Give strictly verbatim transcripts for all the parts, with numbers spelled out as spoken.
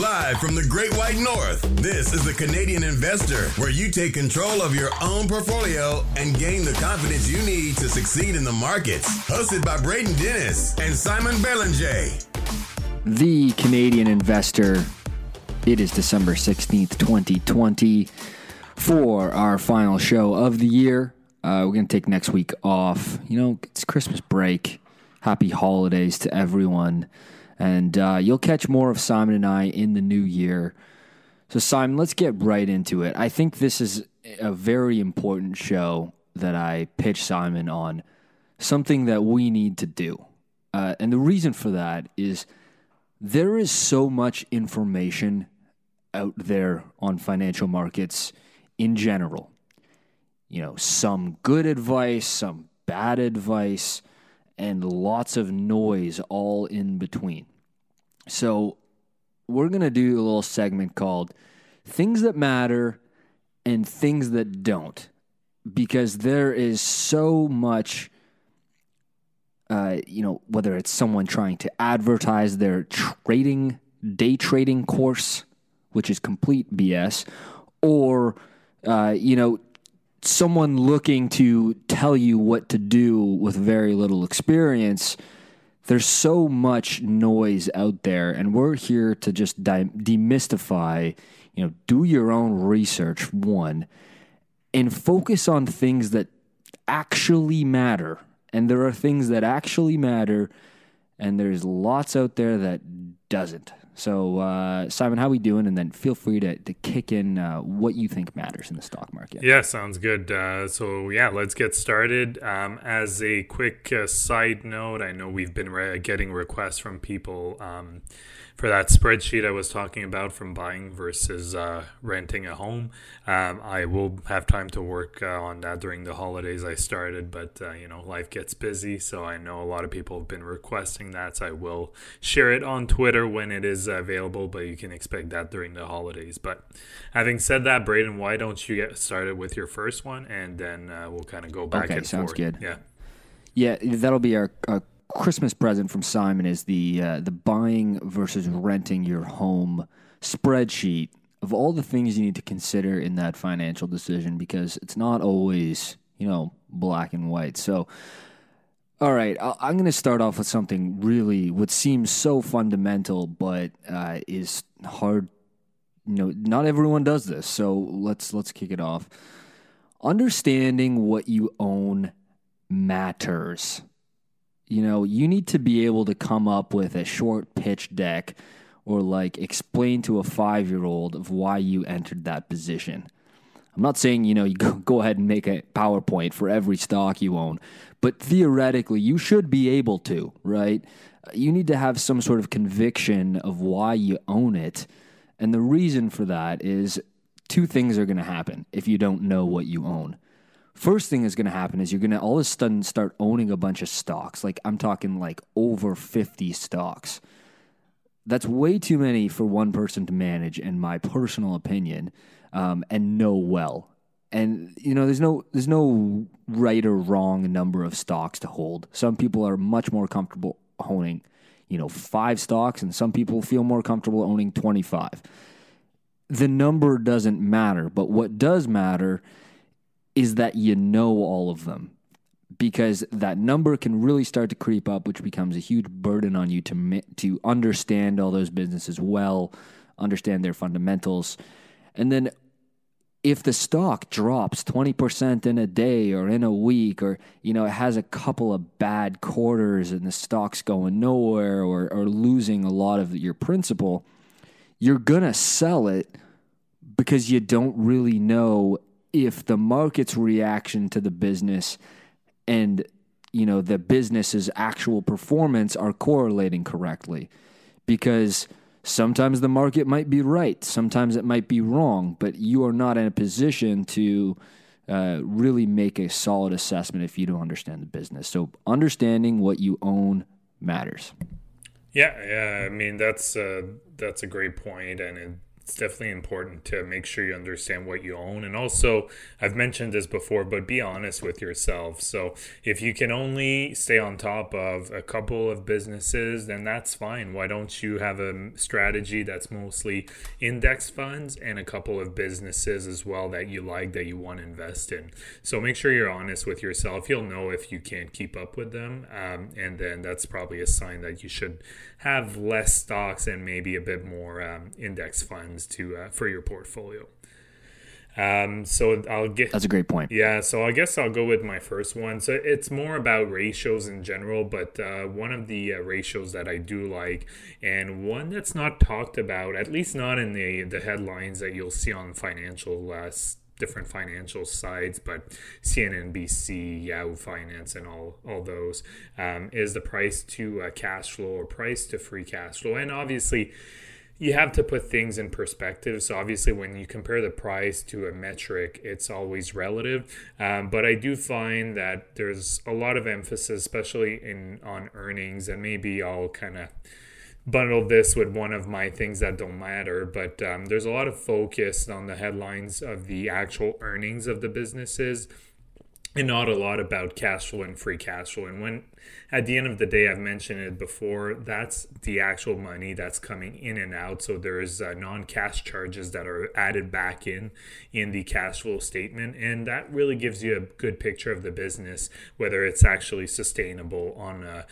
Live from the Great White North, this is The Canadian Investor, where you take control of your own portfolio and gain the confidence you need to succeed in the markets. Hosted by Braden Dennis and Simon Belanger. The Canadian Investor. It is December sixteenth, twenty twenty, for our final show of the year. Uh, we're going to take next week off. You know, it's Christmas break. Happy holidays to everyone. And uh, you'll catch more of Simon and I in the new year. So, Simon, let's get right into it. I think this is a very important show that I pitched Simon on, something that we need to do. Uh, and the reason for that is there is so much information out there on financial markets in general. You know, some good advice, some bad advice, and lots of noise all in between. So we're going to do a little segment called Things That Matter and Things That Don't, because there is so much, uh, you know, whether it's someone trying to advertise their trading, day trading course, which is complete B S, or, uh, you know, someone looking to tell you what to do with very little experience. There's so much noise out there, and we're here to just de- demystify, you know, do your own research, one, and focus on things that actually matter. And there are things that actually matter, and there's lots out there that doesn't. So, uh, Simon, how are we doing? And then feel free to, to kick in uh, what you think matters in the stock market. Yeah, sounds good. Uh, so, yeah, let's get started. Um, as a quick uh, side note, I know we've been re- getting requests from people um, for that spreadsheet I was talking about from buying versus uh, renting a home. Um, I will have time to work uh, on that during the holidays. I started, but, uh, you know, life gets busy. So I know a lot of people have been requesting that. So I will share it on Twitter when it is available, but you can expect that during the holidays. But having said that, Braden, why don't you get started with your first one, and then uh, we'll kind of go back okay, and sounds forth. Good. Yeah, yeah, that'll be our, our Christmas present from Simon is the uh, the buying versus renting your home spreadsheet of all the things you need to consider in that financial decision, because it's not always, you know, black and white. So. All right, I'm going to start off with something really what seems so fundamental, but uh, is hard. You know, not everyone does this, so let's let's kick it off. Understanding what you own matters. You know, you need to be able to come up with a short pitch deck or like explain to a five-year-old of why you entered that position. I'm not saying, you know, you go, go ahead and make a PowerPoint for every stock you own, but theoretically, you should be able to, right? You need to have some sort of conviction of why you own it. And the reason for that is two things are going to happen if you don't know what you own. First thing is going to happen is you're going to all of a sudden start owning a bunch of stocks. Like I'm talking like over fifty stocks. That's way too many for one person to manage, in my personal opinion, um, and know well. And you know, there's no there's no right or wrong number of stocks to hold. Some people are much more comfortable owning, you know, five stocks, and some people feel more comfortable owning twenty-five. The number doesn't matter, but what does matter is that you know all of them, because that number can really start to creep up, which becomes a huge burden on you to to understand all those businesses well, understand their fundamentals. And then if the stock drops twenty percent in a day or in a week, or you know it has a couple of bad quarters and the stock's going nowhere or, or losing a lot of your principal, you're going to sell it because you don't really know if the market's reaction to the business and, you know, the business's actual performance are correlating correctly, because sometimes the market might be right, sometimes it might be wrong, but you are not in a position to uh, really make a solid assessment if you don't understand the business. So understanding what you own matters. Yeah, yeah. I mean, that's uh, that's a great point, and it it's definitely important to make sure you understand what you own. And also, I've mentioned this before, but be honest with yourself. So if you can only stay on top of a couple of businesses, then that's fine. Why don't you have a strategy that's mostly index funds and a couple of businesses as well that you like, that you want to invest in? So make sure you're honest with yourself. You'll know if you can't keep up with them. Um, and then that's probably a sign that you should have less stocks and maybe a bit more um, index funds to uh, for your portfolio. Um, so I'll get, that's a great point. Yeah. So I guess I'll go with my first one. So it's more about ratios in general, but, uh, one of the uh, ratios that I do like, and one that's not talked about, at least not in the, the headlines that you'll see on financial, uh, different financial sites, but C N B C, Yahoo Finance, and all all those, um, is the price to uh, cash flow, or price to free cash flow. And obviously, you have to put things in perspective. So obviously, when you compare the price to a metric, it's always relative. Um, but I do find that there's a lot of emphasis, especially in on earnings, and maybe I'll kind of bundle this with one of my things that don't matter, but um, there's a lot of focus on the headlines of the actual earnings of the businesses, and not a lot about cash flow and free cash flow. And when, at the end of the day, I've mentioned it before, that's the actual money that's coming in and out. So there's uh, non-cash charges that are added back in, in the cash flow statement. And that really gives you a good picture of the business, whether it's actually sustainable on a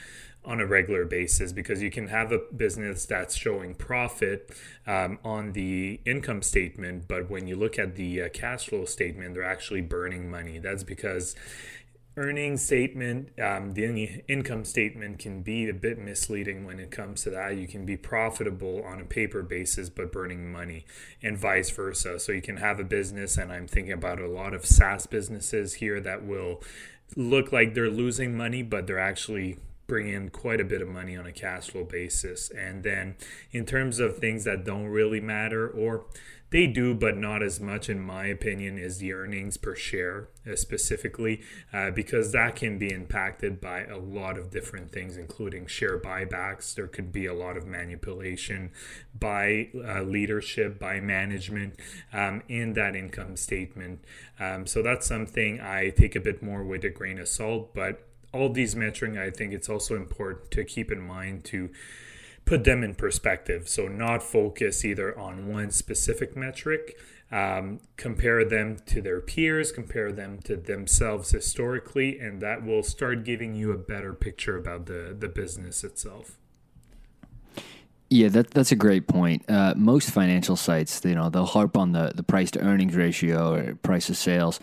on a regular basis, because you can have a business that's showing profit um, on the income statement, but when you look at the uh, cash flow statement, they're actually burning money. That's because earnings statement, um, the income statement can be a bit misleading when it comes to that. You can be profitable on a paper basis, but burning money, and vice versa. So you can have a business, and I'm thinking about a lot of SaaS businesses here that will look like they're losing money, but they're actually bring in quite a bit of money on a cash flow basis. And then in terms of things that don't really matter, or they do, but not as much, in my opinion, is the earnings per share uh, specifically, uh, because that can be impacted by a lot of different things, including share buybacks. There could be a lot of manipulation by uh, leadership, by management um, in that income statement. Um, so that's something I take a bit more with a grain of salt, but all these metrics, I think it's also important to keep in mind to put them in perspective. So not focus either on one specific metric, um, compare them to their peers, compare them to themselves historically, and that will start giving you a better picture about the, the business itself. Yeah, that, that's a great point. Uh, most financial sites, you know, they'll harp on the, the price to earnings ratio or price to sales.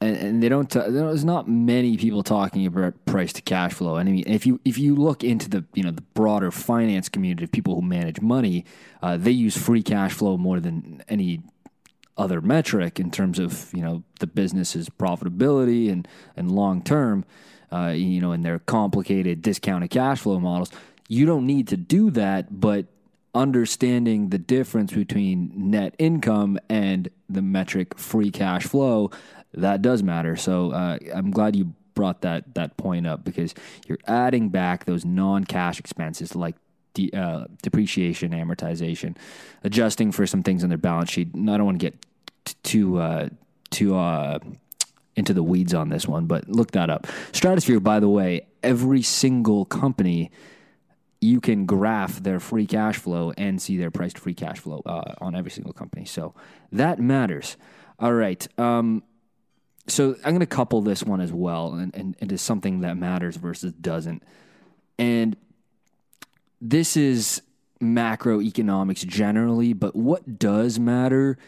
And, and they don't. T- there's not many people talking about price to cash flow. And I mean, if you if you look into the you know the broader finance community of people who manage money, uh, they use free cash flow more than any other metric in terms of you know the business's profitability and and long term. Uh, you know, in their complicated discounted cash flow models, you don't need to do that, but understanding the difference between net income and the metric free cash flow, that does matter. So uh, I'm glad you brought that that point up, because you're adding back those non-cash expenses like de- uh, depreciation, amortization, adjusting for some things on their balance sheet. And I don't want to get t- too uh, too uh, into the weeds on this one, but look that up. Stratosphere, by the way, every single company, you can graph their free cash flow and see their price to free cash flow uh, on every single company. So that matters. All right. Um, So I'm going to couple this one as well and, and, and to something that matters versus doesn't. And this is macroeconomics generally, but what does matter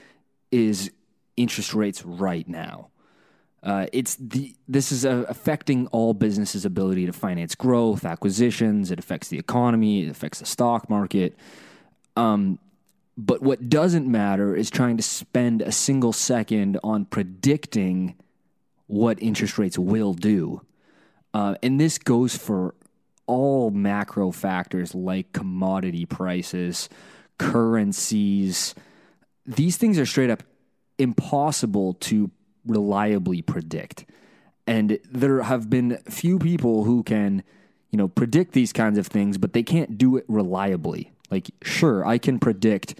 is interest rates right now. Uh, it's the this is uh, affecting all businesses' ability to finance growth, acquisitions. It affects the economy. It affects the stock market. Um But what doesn't matter is trying to spend a single second on predicting what interest rates will do. Uh, and this goes for all macro factors like commodity prices, currencies. These things are straight up impossible to reliably predict. And there have been few people who can, you know, predict these kinds of things, but they can't do it reliably. Like, sure, I can predict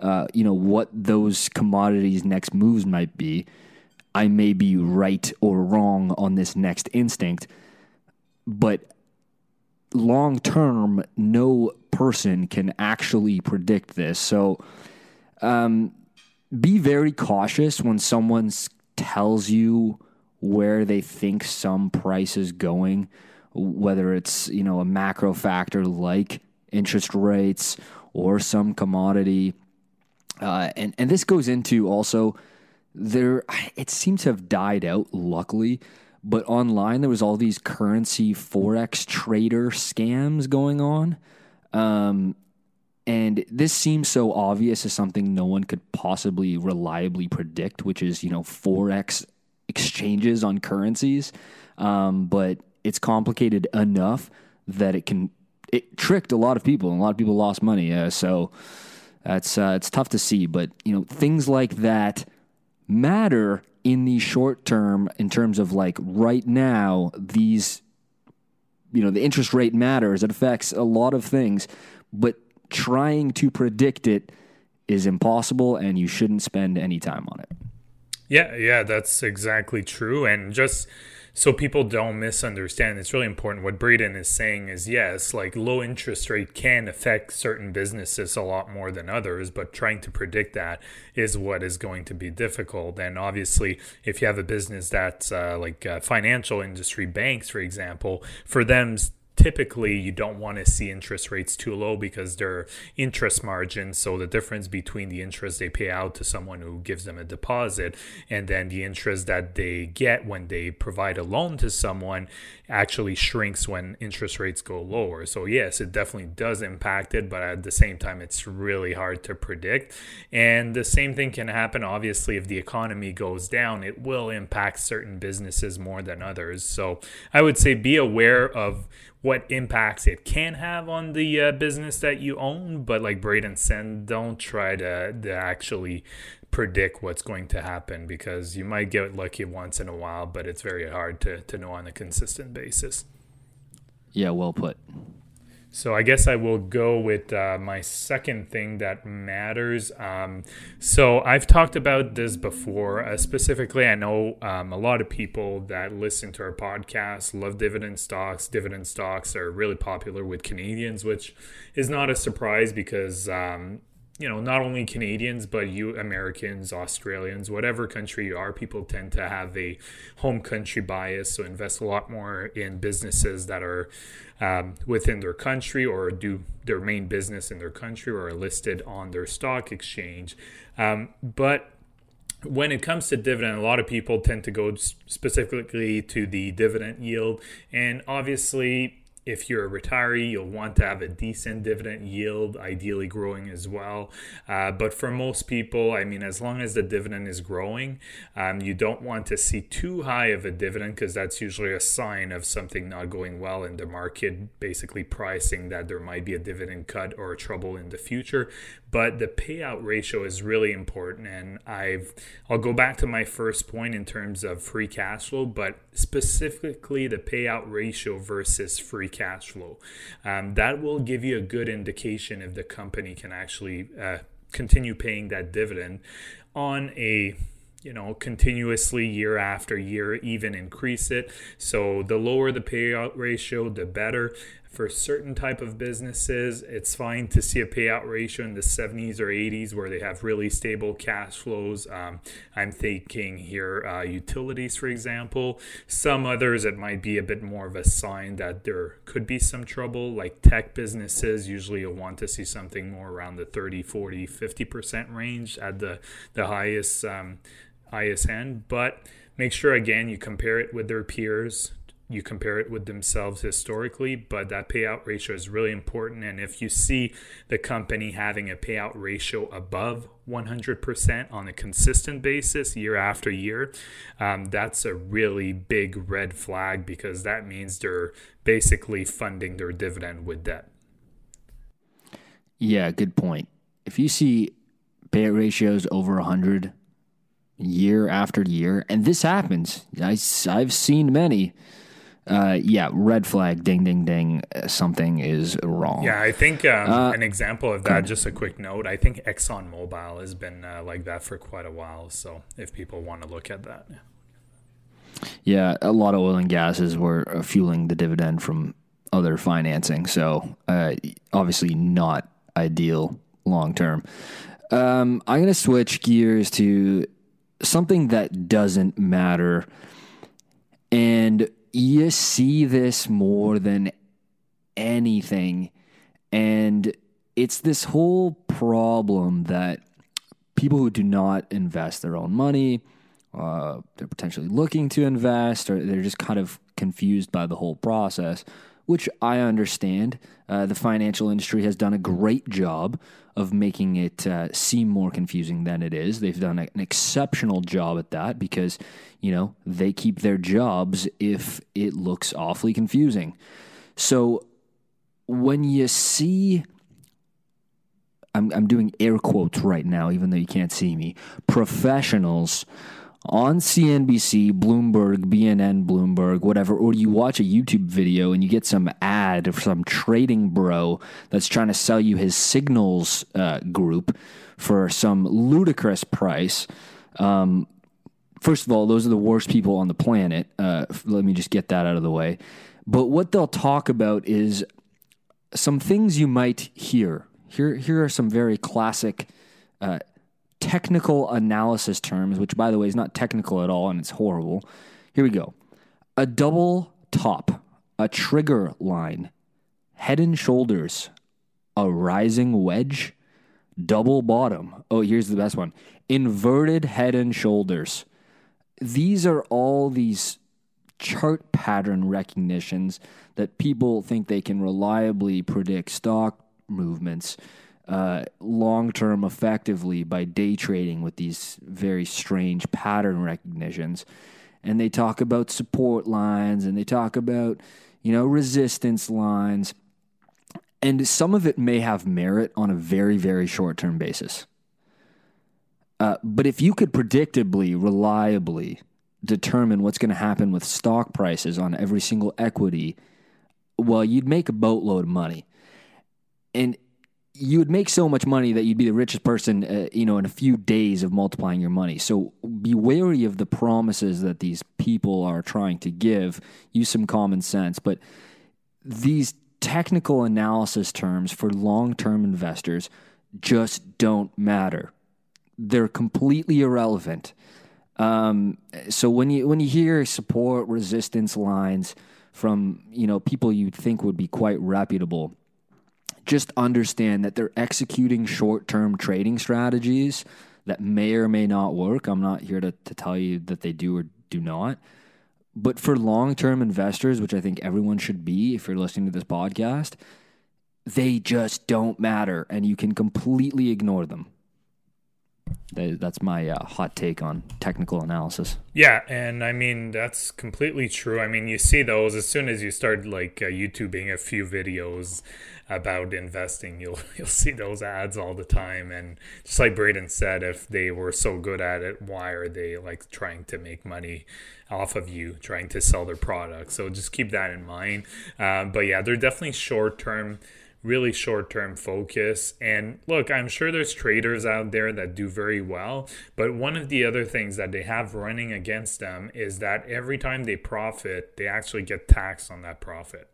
uh, you know, what those commodities' next moves might be. I may be right or wrong on this next instinct, but long term, no person can actually predict this. So um, be very cautious when someone tells you where they think some price is going, whether it's, you know, a macro factor like interest rates or some commodity. Uh, and, and this goes into also there, it seems to have died out, luckily, but online there was all these currency forex trader scams going on. Um, and this seems so obvious as something no one could possibly reliably predict, which is, you know, forex exchanges on currencies. Um, but it's complicated enough that it can, it tricked a lot of people, and a lot of people lost money. Uh, so that's, uh, it's tough to see, but you know, things like that matter in the short term in terms of like right now, these, you know, the interest rate matters. It affects a lot of things, but trying to predict it is impossible, and you shouldn't spend any time on it. Yeah, yeah, that's exactly true. And just so people don't misunderstand, it's really important what Braden is saying is, yes, like low interest rate can affect certain businesses a lot more than others, but trying to predict that is what is going to be difficult. And obviously, if you have a business that's uh, like uh, financial industry, banks, for example, for them, typically, you don't want to see interest rates too low because their interest margin, so the difference between the interest they pay out to someone who gives them a deposit and then the interest that they get when they provide a loan to someone, actually shrinks when interest rates go lower. So yes, it definitely does impact it, but at the same time, it's really hard to predict. And the same thing can happen, obviously, if the economy goes down, it will impact certain businesses more than others. So I would say be aware of what impacts it can have on the uh, business that you own. But like Braden said, don't try to, to actually predict what's going to happen, because you might get lucky once in a while, but it's very hard to, to know on a consistent basis. Yeah, well put. So I guess I will go with uh, my second thing that matters. Um, so I've talked about this before. Uh, specifically, I know um, a lot of people that listen to our podcast love dividend stocks. Dividend stocks are really popular with Canadians, which is not a surprise because um, you know, not only Canadians, but you Americans, Australians, whatever country you are, people tend to have a home country bias. So invest a lot more in businesses that are um, within their country or do their main business in their country or are listed on their stock exchange. Um, but when it comes to dividend, a lot of people tend to go specifically to the dividend yield. And obviously, if you're a retiree, you'll want to have a decent dividend yield, ideally growing as well. Uh, but for most people, I mean, as long as the dividend is growing, um, you don't want to see too high of a dividend, because that's usually a sign of something not going well in the market, basically pricing that there might be a dividend cut or trouble in the future. But the payout ratio is really important. And I've, I'll go back to my first point in terms of free cash flow, but specifically the payout ratio versus free cash flow. Um, that will give you a good indication if the company can actually uh, continue paying that dividend on a, you know, continuously year after year, even increase it. So the lower the payout ratio, the better. For certain type of businesses, it's fine to see a payout ratio in the seventies or eighties where they have really stable cash flows. Um, I'm thinking here uh, utilities, for example. Some others, it might be a bit more of a sign that there could be some trouble. Like tech businesses, usually you'll want to see something more around the thirty, forty, fifty percent range at the, the highest um, I S N. But make sure, again, you compare it with their peers. You compare it with themselves historically, but that payout ratio is really important. And if you see the company having a payout ratio above one hundred percent on a consistent basis year after year, um, that's a really big red flag, because that means they're basically funding their dividend with debt. Yeah, good point. If you see payout ratios over one hundred year after year, and this happens, I, I've seen many. uh, yeah, red flag, ding, ding, ding, something is wrong. Yeah, I think um, uh, an example of that, just a quick note, I think Exxon Mobil has been uh, like that for quite a while. So if people want to look at that. Yeah, a lot of oil and gases were fueling the dividend from other financing. So uh, obviously not ideal long term. Um, I'm going to switch gears to something that doesn't matter. And you see this more than anything. And it's this whole problem that people who do not invest their own money, uh, they're potentially looking to invest, or they're just kind of confused by the whole process, which I understand. Uh, the financial industry has done a great job of making it uh, seem more confusing than it is. They've done a, an exceptional job at that because, you know, they keep their jobs if it looks awfully confusing. So when you see, I'm, I'm doing air quotes right now, even though you can't see me, professionals on C N B C, Bloomberg, B N N Bloomberg, whatever, or you watch a YouTube video and you get some ad of some trading bro that's trying to sell you his signals uh, group for some ludicrous price. Um, first of all, those are the worst people on the planet. Uh, let me just get that out of the way. But what they'll talk about is some things you might hear. Here, here are some very classic uh technical analysis terms, which, by the way, is not technical at all, and it's horrible. Here we go. A double top, a trigger line, head and shoulders, a rising wedge, double bottom. Oh, here's the best one. Inverted head and shoulders. These are all these chart pattern recognitions that people think they can reliably predict stock movements Uh, long-term effectively by day trading with these very strange pattern recognitions. And they talk about support lines, and they talk about, you know, resistance lines. And some of it may have merit on a very, very short-term basis. Uh, but if you could predictably, reliably determine what's going to happen with stock prices on every single equity, well, you'd make a boatload of money. And you would make so much money that you'd be the richest person, uh, you know, in a few days of multiplying your money. So be wary of the promises that these people are trying to give. Use some common sense. But these technical analysis terms for long-term investors just don't matter. They're completely irrelevant. Um, so when you when you hear support, resistance lines from, you know, people you'd think would be quite reputable, just understand that they're executing short-term trading strategies that may or may not work. I'm not here to, to tell you that they do or do not. But for long-term investors, which I think everyone should be if you're listening to this podcast, they just don't matter, and you can completely ignore them. That's my uh, hot take on technical analysis. Yeah, and I mean, that's completely true. I mean, you see those as soon as you start like uh, YouTubing a few videos about investing, you'll you'll see those ads all the time. And just like Braden said, if they were so good at it, why are they like trying to make money off of you, trying to sell their product? So just keep that in mind. Uh, but yeah, they're definitely short-term, really short-term focus. And look, I'm sure there's traders out there that do very well, but one of the other things that they have running against them is that every time they profit, they actually get taxed on that profit.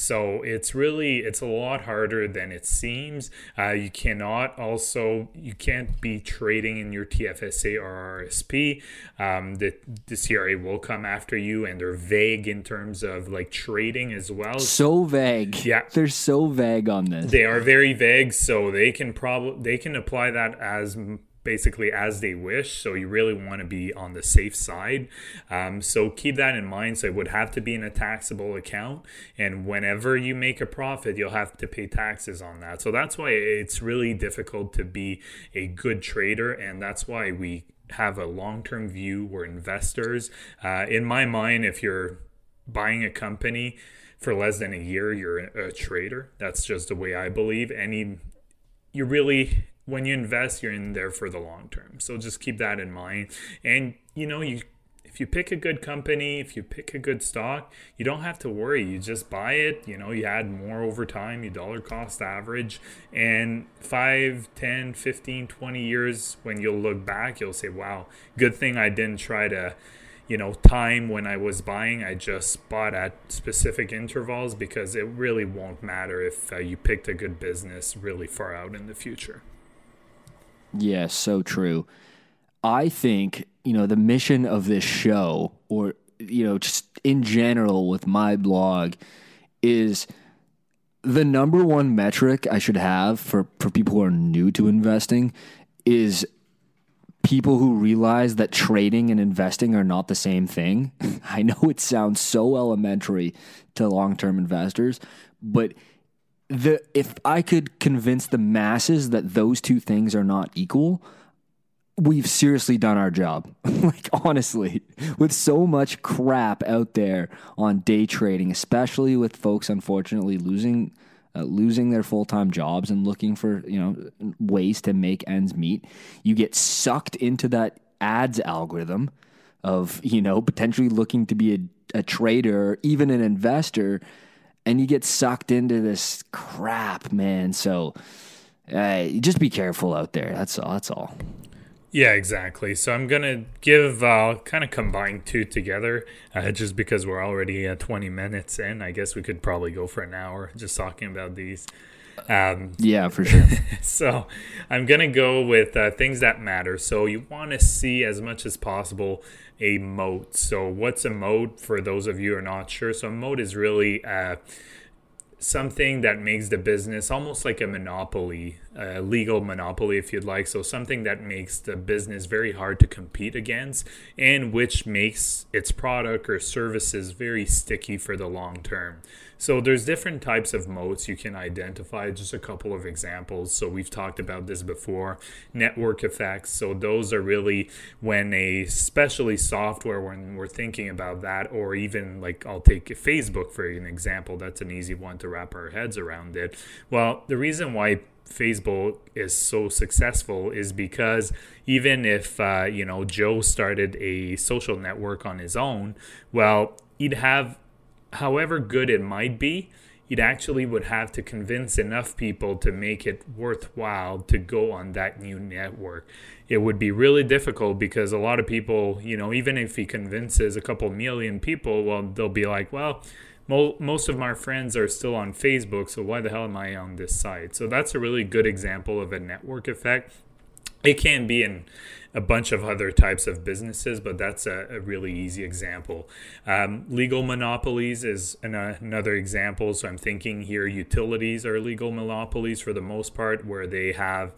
So it's really, it's a lot harder than it seems. Uh, you cannot also, you can't be trading in your T F S A or R R S P. Um, the, the C R A will come after you, and they're vague in terms of like trading as well. So vague. Yeah. They're so vague on this. They are very vague. So they can probably, they can apply that as basically as they wish. So you really want to be on the safe side. Um, so keep that in mind. So it would have to be in a taxable account. And whenever you make a profit, you'll have to pay taxes on that. So that's why it's really difficult to be a good trader. And that's why we have a long-term view. We're investors. Uh, in my mind, if you're buying a company for less than a year, you're a trader. That's just the way I believe. And you really... when you invest, you're in there for the long term. So just keep that in mind. And, you know, you if If you pick a good company, if you pick a good stock, you don't have to worry. You just buy it. You know, you add more over time, you dollar cost average, and five, ten, fifteen, twenty years, when you'll look back, you'll say, wow, good thing I didn't try to, you know, time when I was buying. I just bought at specific intervals, because it really won't matter if uh, you picked a good business really far out in the future. Yeah, so true. I think, you know, the mission of this show, or, you know, just in general with my blog, is the number one metric I should have for, for people who are new to investing is people who realize that trading and investing are not the same thing. I know it sounds so elementary to long-term investors, but the if I could convince the masses that those two things are not equal, we've seriously done our job. Like, honestly, with so much crap out there on day trading, especially with folks unfortunately losing uh, losing their full-time jobs and looking for, you know, ways to make ends meet, you get sucked into that ads algorithm of, you know, potentially looking to be a, a trader or even an investor, and you get sucked into this crap, man. So uh, just be careful out there. That's all. That's all. Yeah, exactly. So I'm going to give, uh, kind of combine two together, uh, just because we're already uh, twenty minutes in. I guess we could probably go for an hour just talking about these. Um, yeah, for sure. So I'm going to go with uh, things that matter. So you want to see as much as possible a moat. So what's a moat for those of you who are not sure? So a moat is really uh, something that makes the business almost like a monopoly, a legal monopoly, if you'd like. So something that makes the business very hard to compete against, and which makes its product or services very sticky for the long term. So there's different types of moats you can identify, just a couple of examples. So we've talked about this before. Network effects. So those are really when a, especially software, when we're thinking about that, or even like I'll take Facebook for an example. That's an easy one to wrap our heads around it. Well, the reason why Facebook is so successful is because even if, uh, you know, Joe started a social network on his own, well, he'd have, however good it might be, it actually would have to convince enough people to make it worthwhile to go on that new network. It would be really difficult, because a lot of people, you know, even if he convinces a couple million people, well, they'll be like, well, mo- most of my friends are still on Facebook, so why the hell am I on this site? So that's a really good example of a network effect. It can be in a bunch of other types of businesses, but that's a, a really easy example. Um, legal monopolies is an, uh, another example. So I'm thinking here utilities are legal monopolies for the most part, where they have,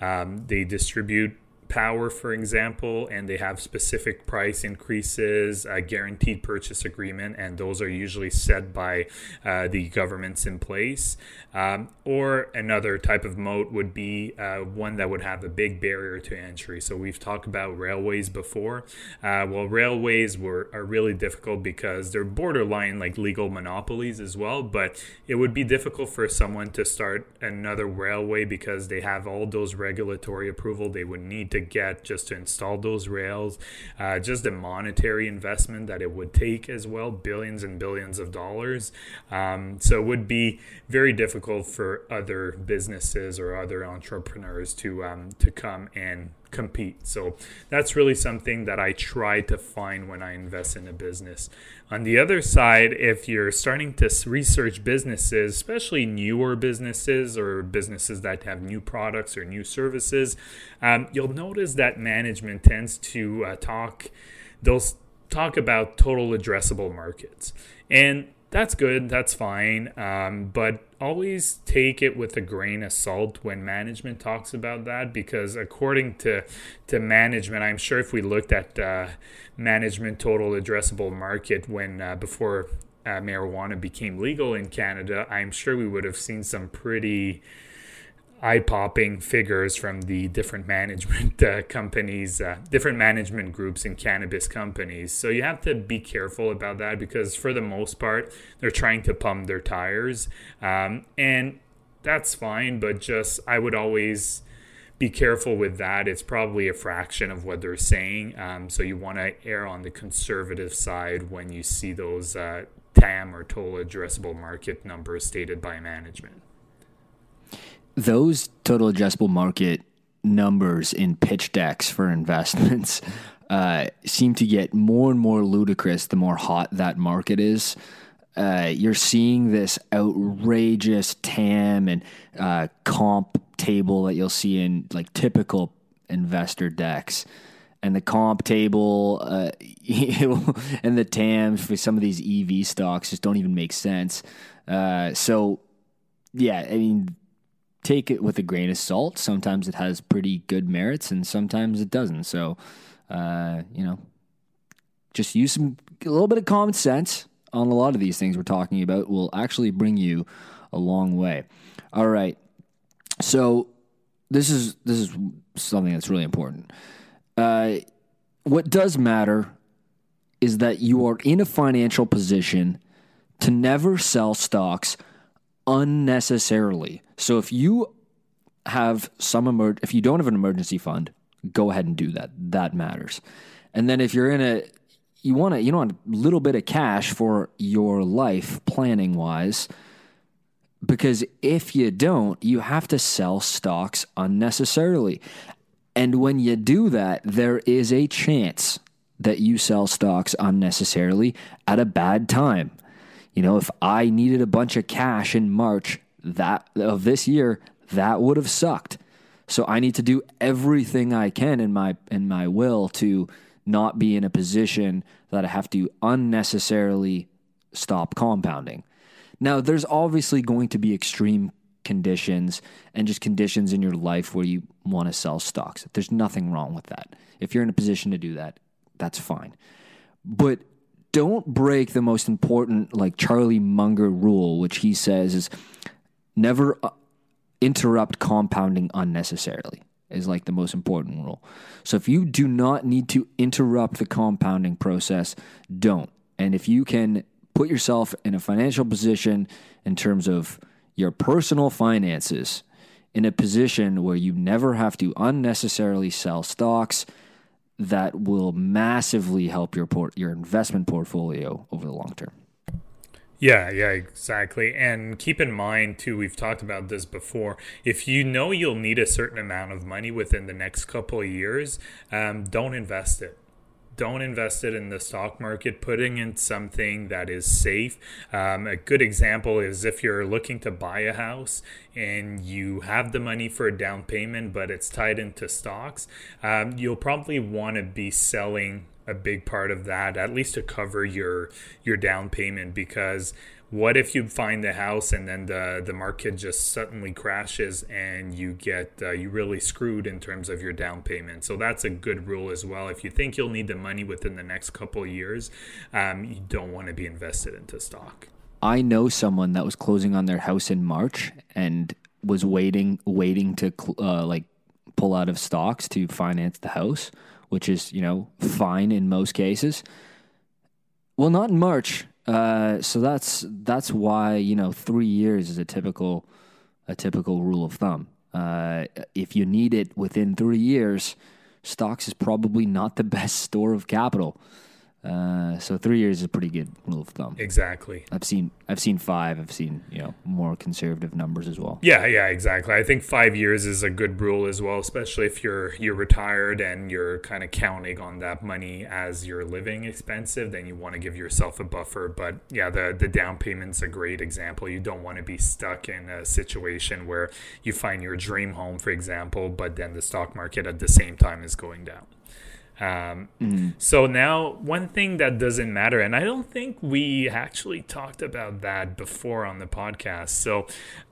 um, they distribute power, for example, and they have specific price increases, a guaranteed purchase agreement, and those are usually set by uh, the governments in place. Um, or another type of moat would be uh, one that would have a big barrier to entry. So we've talked about railways before. Uh, well, railways were are really difficult because they're borderline like legal monopolies as well, but it would be difficult for someone to start another railway because they have all those regulatory approval they would need to to get just to install those rails, uh, just the monetary investment that it would take as well, billions and billions of dollars. Um, so it would be very difficult for other businesses or other entrepreneurs to um, to come and compete. So that's really something that I try to find when I invest in a business. On the other side, if you're starting to research businesses, especially newer businesses or businesses that have new products or new services, um, you'll notice that management tends to uh, talk, they'll talk about total addressable markets. And that's good, that's fine, um, but always take it with a grain of salt when management talks about that, because according to to management, I'm sure if we looked at uh, management total addressable market when uh, before uh, marijuana became legal in Canada, I'm sure we would have seen some pretty eye-popping figures from the different management uh, companies, uh, different management groups in cannabis companies. So you have to be careful about that, because for the most part, they're trying to pump their tires. Um, and that's fine, but just I would always be careful with that. It's probably a fraction of what they're saying. Um, so you want to err on the conservative side when you see those uh, T A M or total addressable market numbers stated by management. Those total addressable market numbers in pitch decks for investments uh, seem to get more and more ludicrous the more hot that market is. Uh, you're seeing this outrageous T A M and uh, comp table that you'll see in like typical investor decks, and the comp table uh, and the T A Ms for some of these E V stocks just don't even make sense. Uh, so, yeah, I mean, take it with a grain of salt. Sometimes it has pretty good merits, and sometimes it doesn't. So, uh, you know, just use some a little bit of common sense on a lot of these things we're talking about will actually bring you a long way. All right. So this is this is something that's really important. Uh, what does matter is that you are in a financial position to never sell stocks unnecessarily. So if you have some emer- if you don't have an emergency fund, go ahead and do that. That matters. And then if you're in a you want to you know a little bit of cash for your life planning wise, because if you don't, you have to sell stocks unnecessarily. And when you do that, there is a chance that you sell stocks unnecessarily at a bad time. You know, if I needed a bunch of cash in March that of this year, that would have sucked. So I need to do everything I can in my in my will to not be in a position that I have to unnecessarily stop compounding. Now, there's obviously going to be extreme conditions and just conditions in your life where you want to sell stocks. There's nothing wrong with that. If you're in a position to do that, that's fine. But don't break the most important, like Charlie Munger rule, which he says is never interrupt compounding unnecessarily, is like the most important rule. So if you do not need to interrupt the compounding process, don't. And if you can put yourself in a financial position in terms of your personal finances, in a position where you never have to unnecessarily sell stocks, that will massively help your port- your investment portfolio over the long term. Yeah, yeah, exactly. And keep in mind, too, we've talked about this before. If you know you'll need a certain amount of money within the next couple of years, um, don't invest it. Don't invest it in the stock market, putting in something that is safe. Um, a good example is if you're looking to buy a house and you have the money for a down payment, but it's tied into stocks, um, you'll probably want to be selling a big part of that, at least to cover your your down payment, because what if you find the house and then the the market just suddenly crashes and you get uh, you really screwed in terms of your down payment? So that's a good rule as well. If you think you'll need the money within the next couple of years, um, you don't want to be invested into stock. I know someone that was closing on their house in March and was waiting waiting to uh, like pull out of stocks to finance the house, which is, you know, fine in most cases. Well, not in March. Uh, so that's that's why, you know, three years is a typical a typical rule of thumb. Uh, if you need it within three years, stocks is probably not the best store of capital. Uh, so three years is a pretty good rule of thumb. Exactly. I've seen I've seen five. I've seen, you know, more conservative numbers as well. Yeah, yeah, exactly. I think five years is a good rule as well, especially if you're you're retired and you're kind of counting on that money as your living expensive, then you want to give yourself a buffer. But yeah, the, the down payment's a great example. You don't want to be stuck in a situation where you find your dream home, for example, but then the stock market at the same time is going down. Um, mm-hmm. So now one thing that doesn't matter, and I don't think we actually talked about that before on the podcast. So,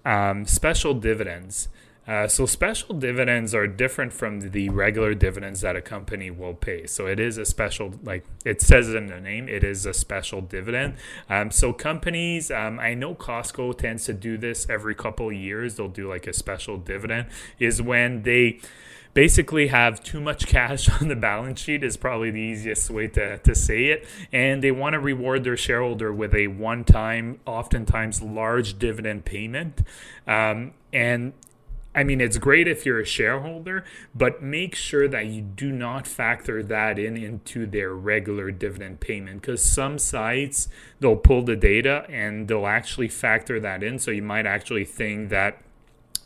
um, special dividends. Uh, so special dividends are different from the regular dividends that a company will pay. So it is a special, like it says in the name, it is a special dividend. Um, so companies, um, I know Costco tends to do this every couple of years. They'll do like a special dividend is when they basically have too much cash on the balance sheet, is probably the easiest way to, to say it. And they want to reward their shareholder with a one-time, oftentimes large dividend payment. Um, and I mean, it's great if you're a shareholder, but make sure that you do not factor that in into their regular dividend payment, because some sites, they'll pull the data and they'll actually factor that in. So you might actually think that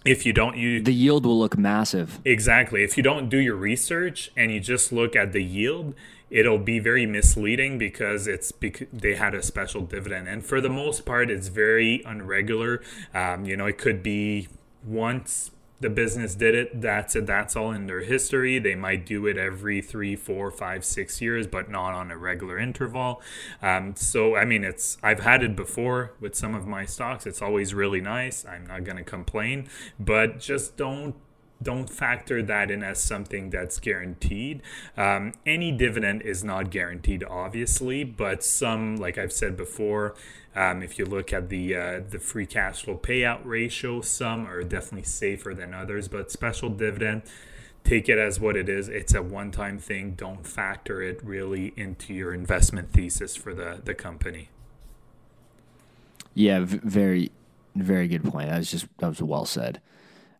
if you don't, you the yield will look massive. Exactly. If you don't do your research and you just look at the yield, it'll be very misleading because it's bec- they had a special dividend. And for the most part, it's very irregular. Um, you know, it could be once the business did it, that's it, that's all in their history. They might do it every three, four, five, six years, but not on a regular interval. Um, so, I mean, it's I've had it before with some of my stocks. It's always really nice. I'm not going to complain, but just don't Don't factor that in as something that's guaranteed. Um, any dividend is not guaranteed, obviously, but some, like I've said before, um, if you look at the uh, the free cash flow payout ratio, some are definitely safer than others. But special dividend, take it as what it is. It's a one-time thing. Don't factor it really into your investment thesis for the, the company. Yeah, very, very good point. That was just that was well said.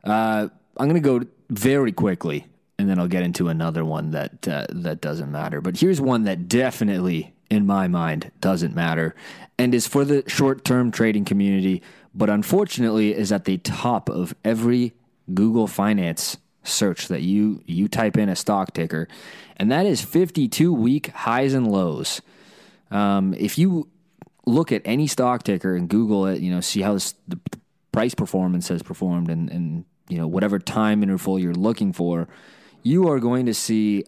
Uh, I'm going to go very quickly, and then I'll get into another one that uh, that doesn't matter. But here's one that definitely, in my mind, doesn't matter and is for the short-term trading community, but unfortunately is at the top of every Google Finance search that you, you type in a stock ticker, and that is fifty-two week highs and lows. Um, if you look at any stock ticker and Google it, you know, see how this, the price performance has performed and, and you know, whatever time interval you're looking for, you are going to see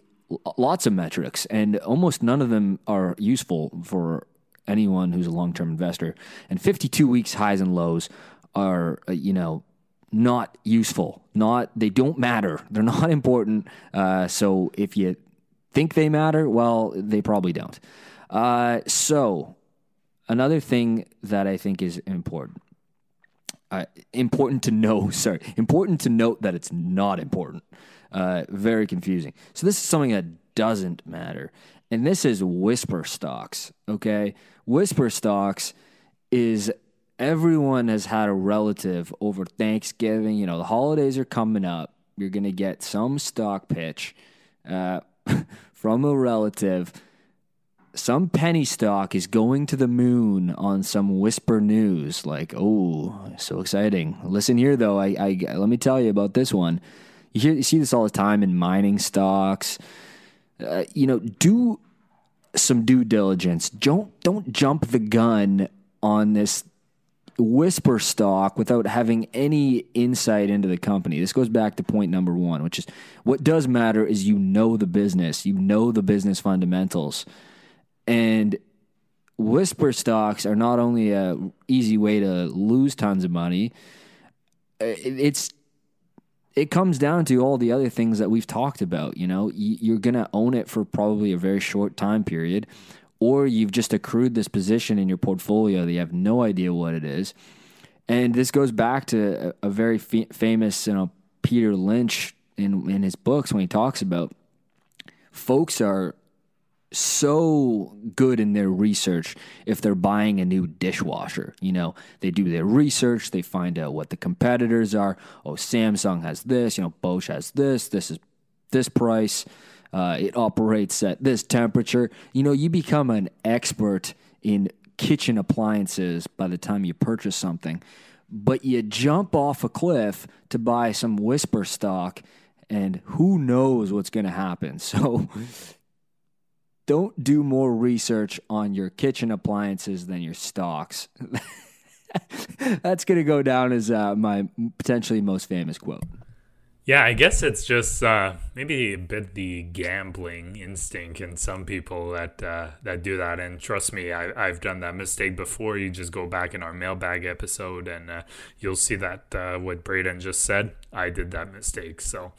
lots of metrics, and almost none of them are useful for anyone who's a long-term investor. And fifty-two weeks highs and lows are, you know, not useful. Not, they don't matter. They're not important. Uh, so if you think they matter, well, they probably don't. Uh, so another thing that I think is important. Uh, important to know, sorry, important to note that it's not important. Uh, very confusing. So this is something that doesn't matter. And this is whisper stocks, okay? Whisper stocks is everyone has had a relative over Thanksgiving. You know, the holidays are coming up. You're going to get some stock pitch uh, from a relative. Some penny stock is going to the moon on some whisper news. Like, oh, so exciting. Listen here, though. I, I let me tell you about this one. You, hear, you see this all the time in mining stocks. Uh, you know, do some due diligence. Don't don't jump the gun on this whisper stock without having any insight into the company. This goes back to point number one, which is what does matter is you know the business. You know the business fundamentals. And whisper stocks are not only a easy way to lose tons of money, it's it comes down to all the other things that we've talked about. You know, you're going to own it for probably a very short time period, or you've just accrued this position in your portfolio that you have no idea what it is. And this goes back to a very f- famous, you know, Peter Lynch in in his books when he talks about folks are so good in their research if they're buying a new dishwasher. You know, they do their research, they find out what the competitors are. Oh, Samsung has this, you know, Bosch has this, this is this price, uh, it operates at this temperature. You know, you become an expert in kitchen appliances by the time you purchase something, but you jump off a cliff to buy some whisper stock and who knows what's going to happen. So don't do more research on your kitchen appliances than your stocks. That's going to go down as uh, my potentially most famous quote. Yeah, I guess it's just uh, maybe a bit the gambling instinct in some people that uh, that do that. And trust me, I, I've done that mistake before. You just go back in our mailbag episode and uh, you'll see that uh, what Braden just said. I did that mistake, so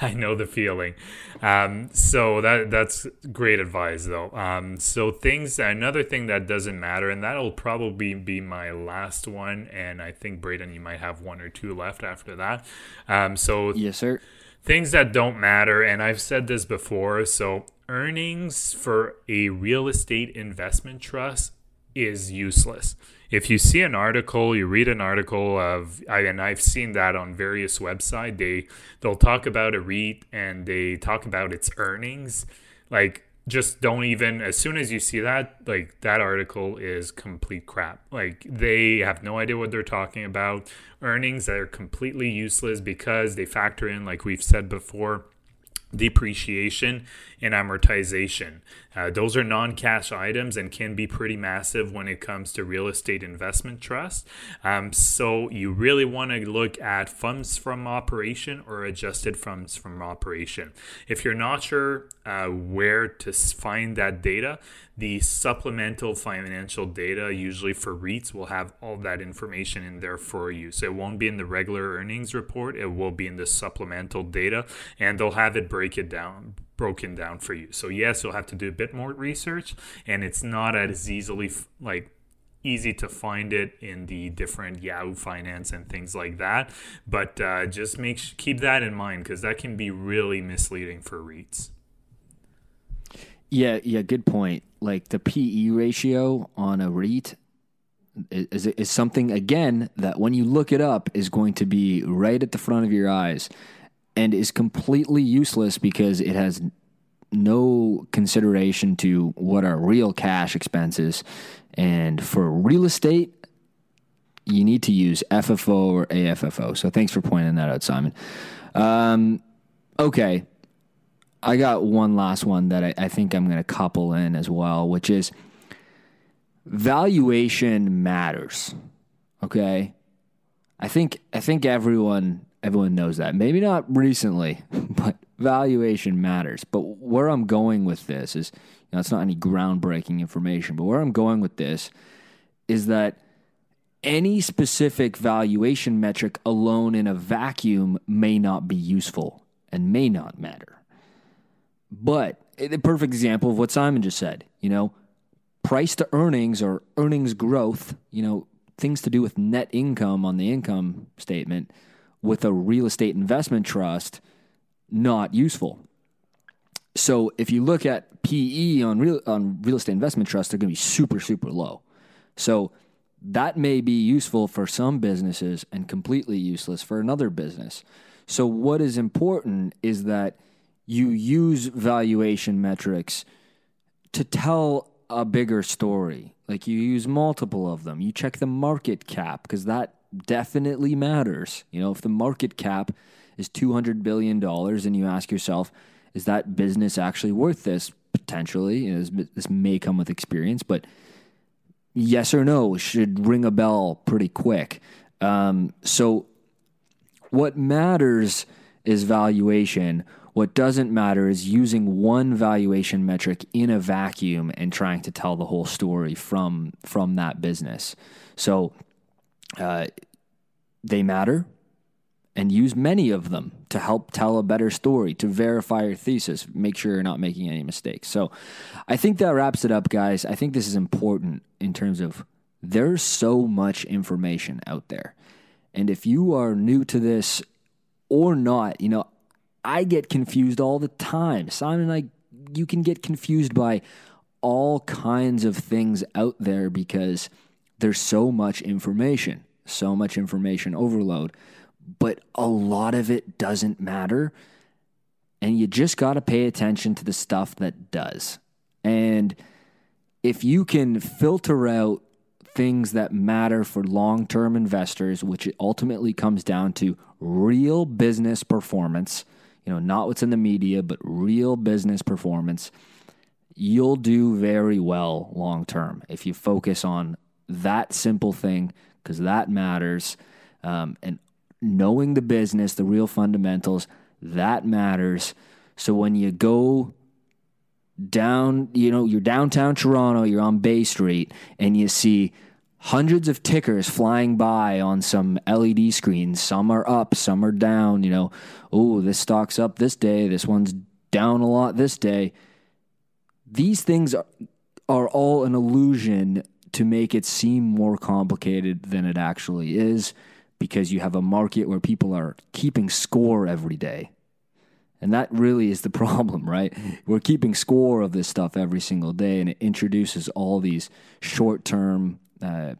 I know the feeling. Um, so that that's great advice, though. Um, so things, another thing that doesn't matter, and that'll probably be my last one. And I think Braden, you might have one or two left after that. Um, so yes, sir. Things that don't matter, and I've said this before. So earnings for a real estate investment trust is useless. If you see an article, you read an article of, and I've seen that on various websites, they, they'll talk about a REIT and they talk about its earnings. Like, just don't even, as soon as you see that, like, that article is complete crap. Like, they have no idea what they're talking about. Earnings that are completely useless because they factor in, like we've said before, depreciation and amortization. Uh, those are non-cash items and can be pretty massive when it comes to real estate investment trust. Um, so you really want to look at funds from operation or adjusted funds from operation. If you're not sure uh, where to find that data, the supplemental financial data usually for REITs will have all that information in there for you. So it won't be in the regular earnings report. It will be in the supplemental data, and they'll have it break it down, broken down for you. So yes, you'll have to do a bit more research, and it's not as easily like easy to find it in the different Yahoo Finance and things like that. But uh, just make keep that in mind, because that can be really misleading for REITs. Yeah, yeah, good point. Like the P E ratio on a REIT is, is something, again, that when you look it up is going to be right at the front of your eyes and is completely useless because it has no consideration to what are real cash expenses. And for real estate, you need to use F F O or A F F O. So thanks for pointing that out, Simon. Um, okay. I got one last one that I, I think I'm going to couple in as well, which is valuation matters. Okay, I think I think everyone everyone knows that. Maybe not recently, but valuation matters. But where I'm going with this is, you know, it's not any groundbreaking information, but where I'm going with this is that any specific valuation metric alone in a vacuum may not be useful and may not matter. But the perfect example of what Simon just said, you know, price to earnings or earnings growth, you know, things to do with net income on the income statement with a real estate investment trust, not useful. So if you look at P E on real on real estate investment trusts, they're going to be super, super low. So that may be useful for some businesses and completely useless for another business. So what is important is that you use valuation metrics to tell a bigger story. Like, you use multiple of them. You check the market cap, because that definitely matters. You know, if the market cap is two hundred billion dollars and you ask yourself, is that business actually worth this? Potentially, you know, this may come with experience, but yes or no should ring a bell pretty quick. Um, so what matters is valuation. What doesn't matter is using one valuation metric in a vacuum and trying to tell the whole story from from that business. So uh, they matter, and use many of them to help tell a better story, to verify your thesis, make sure you're not making any mistakes. So I think that wraps it up, guys. I think this is important in terms of there's so much information out there. And if you are new to this or not, you know, I get confused all the time. Simon and I, you can get confused by all kinds of things out there because there's so much information, so much information overload, but a lot of it doesn't matter. And you just got to pay attention to the stuff that does. And if you can filter out things that matter for long-term investors, which ultimately comes down to real business performance, you know, not what's in the media, but real business performance, you'll do very well long-term if you focus on that simple thing, because that matters. Um, and knowing the business, the real fundamentals, that matters. So when you go down, you know, you're downtown Toronto, you're on Bay Street, and you see hundreds of tickers flying by on some L E D screens. Some are up, some are down, you know. Oh, this stock's up this day. This one's down a lot this day. These things are, are all an illusion to make it seem more complicated than it actually is, because you have a market where people are keeping score every day. And that really is the problem, right? We're keeping score of this stuff every single day, and it introduces all these short-term uh,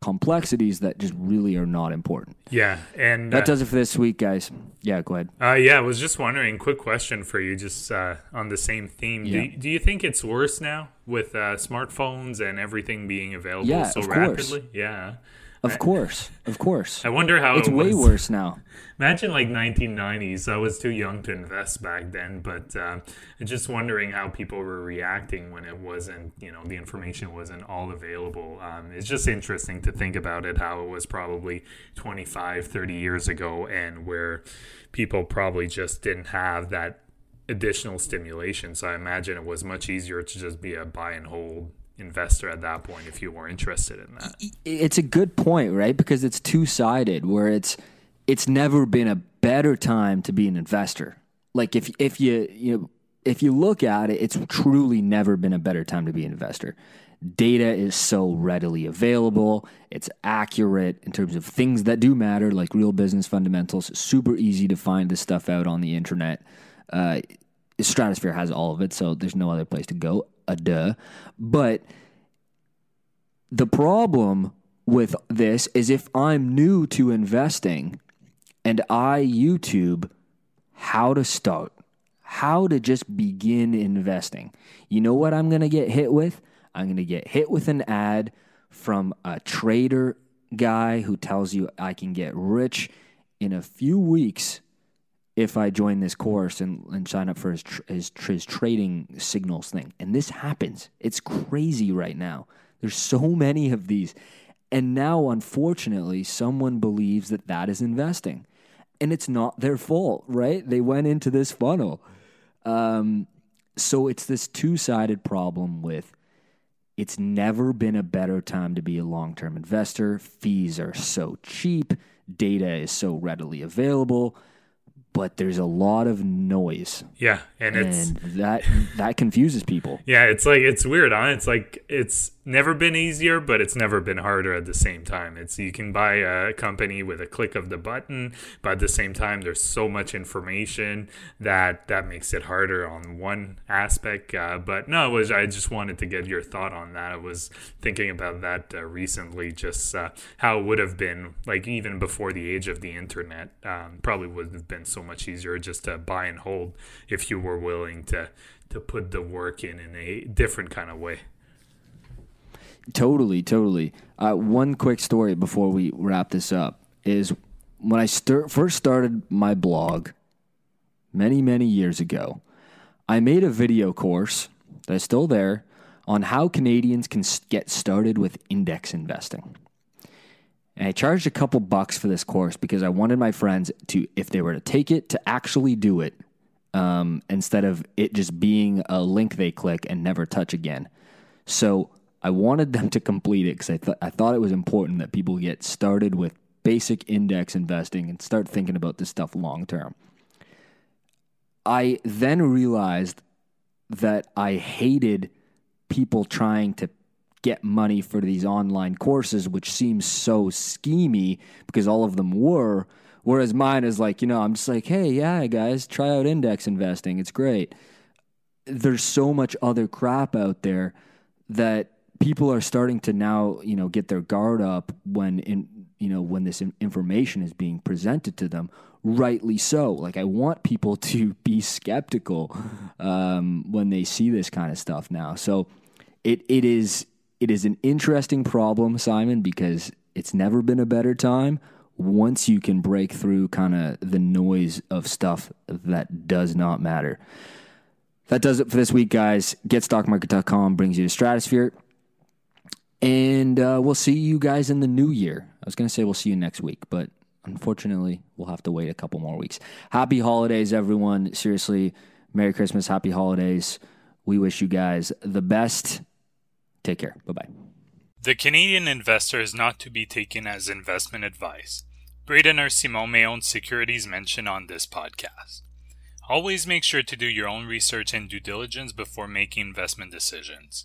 complexities that just really are not important. Yeah, and that uh, does it for this week, guys. Yeah, go ahead. Uh, yeah, I was just wondering, quick question for you, just uh, on the same theme. Yeah. Do, do you think it's worse now with uh, smartphones and everything being available yeah, so rapidly? Course. Yeah, Of course, of course. I wonder how it's it was. way worse now. Imagine like nineteen nineties. I was too young to invest back then, but uh, just wondering how people were reacting when it wasn't, you know, the information wasn't all available. Um, it's just interesting to think about it, how it was probably twenty-five, thirty years ago, and where people probably just didn't have that additional stimulation. So I imagine it was much easier to just be a buy and hold investor at that point if you were interested in that. It's a good point, right? Because it's two-sided, where it's it's never been a better time to be an investor. Like if if you you know, if you look at it, it's truly never been a better time to be an investor. Data is so readily available. It's accurate in terms of things that do matter, like real business fundamentals. Super easy to find this stuff out on the internet. Uh, Stratosphere has all of it, so there's no other place to go. A duh. But the problem with this is if I'm new to investing and I YouTube how to start, how to just begin investing, you know what I'm going to get hit with? I'm going to get hit with an ad from a trader guy who tells you I can get rich in a few weeks if I join this course and, and sign up for his, tr- his tr- his trading signals thing. And this happens. It's crazy right now. There's so many of these. And now, unfortunately, someone believes that that is investing. And it's not their fault, right? They went into this funnel. Um, so it's this two-sided problem with it's never been a better time to be a long-term investor. Fees are so cheap. Data is so readily available. But there's a lot of noise. Yeah, and, and it's that that confuses people. Yeah, it's like it's weird, huh? It's like it's never been easier, but it's never been harder at the same time. It's you can buy a company with a click of the button, but at the same time, there's so much information that that makes it harder on one aspect. Uh, but no, it was, I just wanted to get your thought on that. I was thinking about that uh, recently, just uh, how it would have been like even before the age of the internet. Um, probably would have been so much easier just to buy and hold if you were willing to to put the work in in a different kind of way. Totally, totally. Uh, one quick story before we wrap this up is when I st- first started my blog many, many years ago, I made a video course that's still there on how Canadians can get started with index investing. And I charged a couple bucks for this course because I wanted my friends to, if they were to take it, to actually do it um, instead of it just being a link they click and never touch again. So I wanted them to complete it because I, th- I thought it was important that people get started with basic index investing and start thinking about this stuff long term. I then realized that I hated people trying to get money for these online courses, which seems so schemy because all of them were, whereas mine is like, you know, I'm just like, hey, yeah, guys, try out index investing. It's great. There's so much other crap out there that people are starting to now, you know, get their guard up when, in, you know, when this information is being presented to them, rightly so. Like I want people to be skeptical um, when they see this kind of stuff now. So it it is... It is an interesting problem, Simon, because it's never been a better time once you can break through kind of the noise of stuff that does not matter. That does it for this week, guys. Get Stock Market dot com brings you to Stratosphere. And uh, we'll see you guys in the new year. I was going to say we'll see you next week, but unfortunately, we'll have to wait a couple more weeks. Happy holidays, everyone. Seriously, Merry Christmas, Happy Holidays. We wish you guys the best. Take care. Bye-bye. The Canadian Investor is not to be taken as investment advice. Braden or Simon may own securities mentioned on this podcast. Always make sure to do your own research and due diligence before making investment decisions.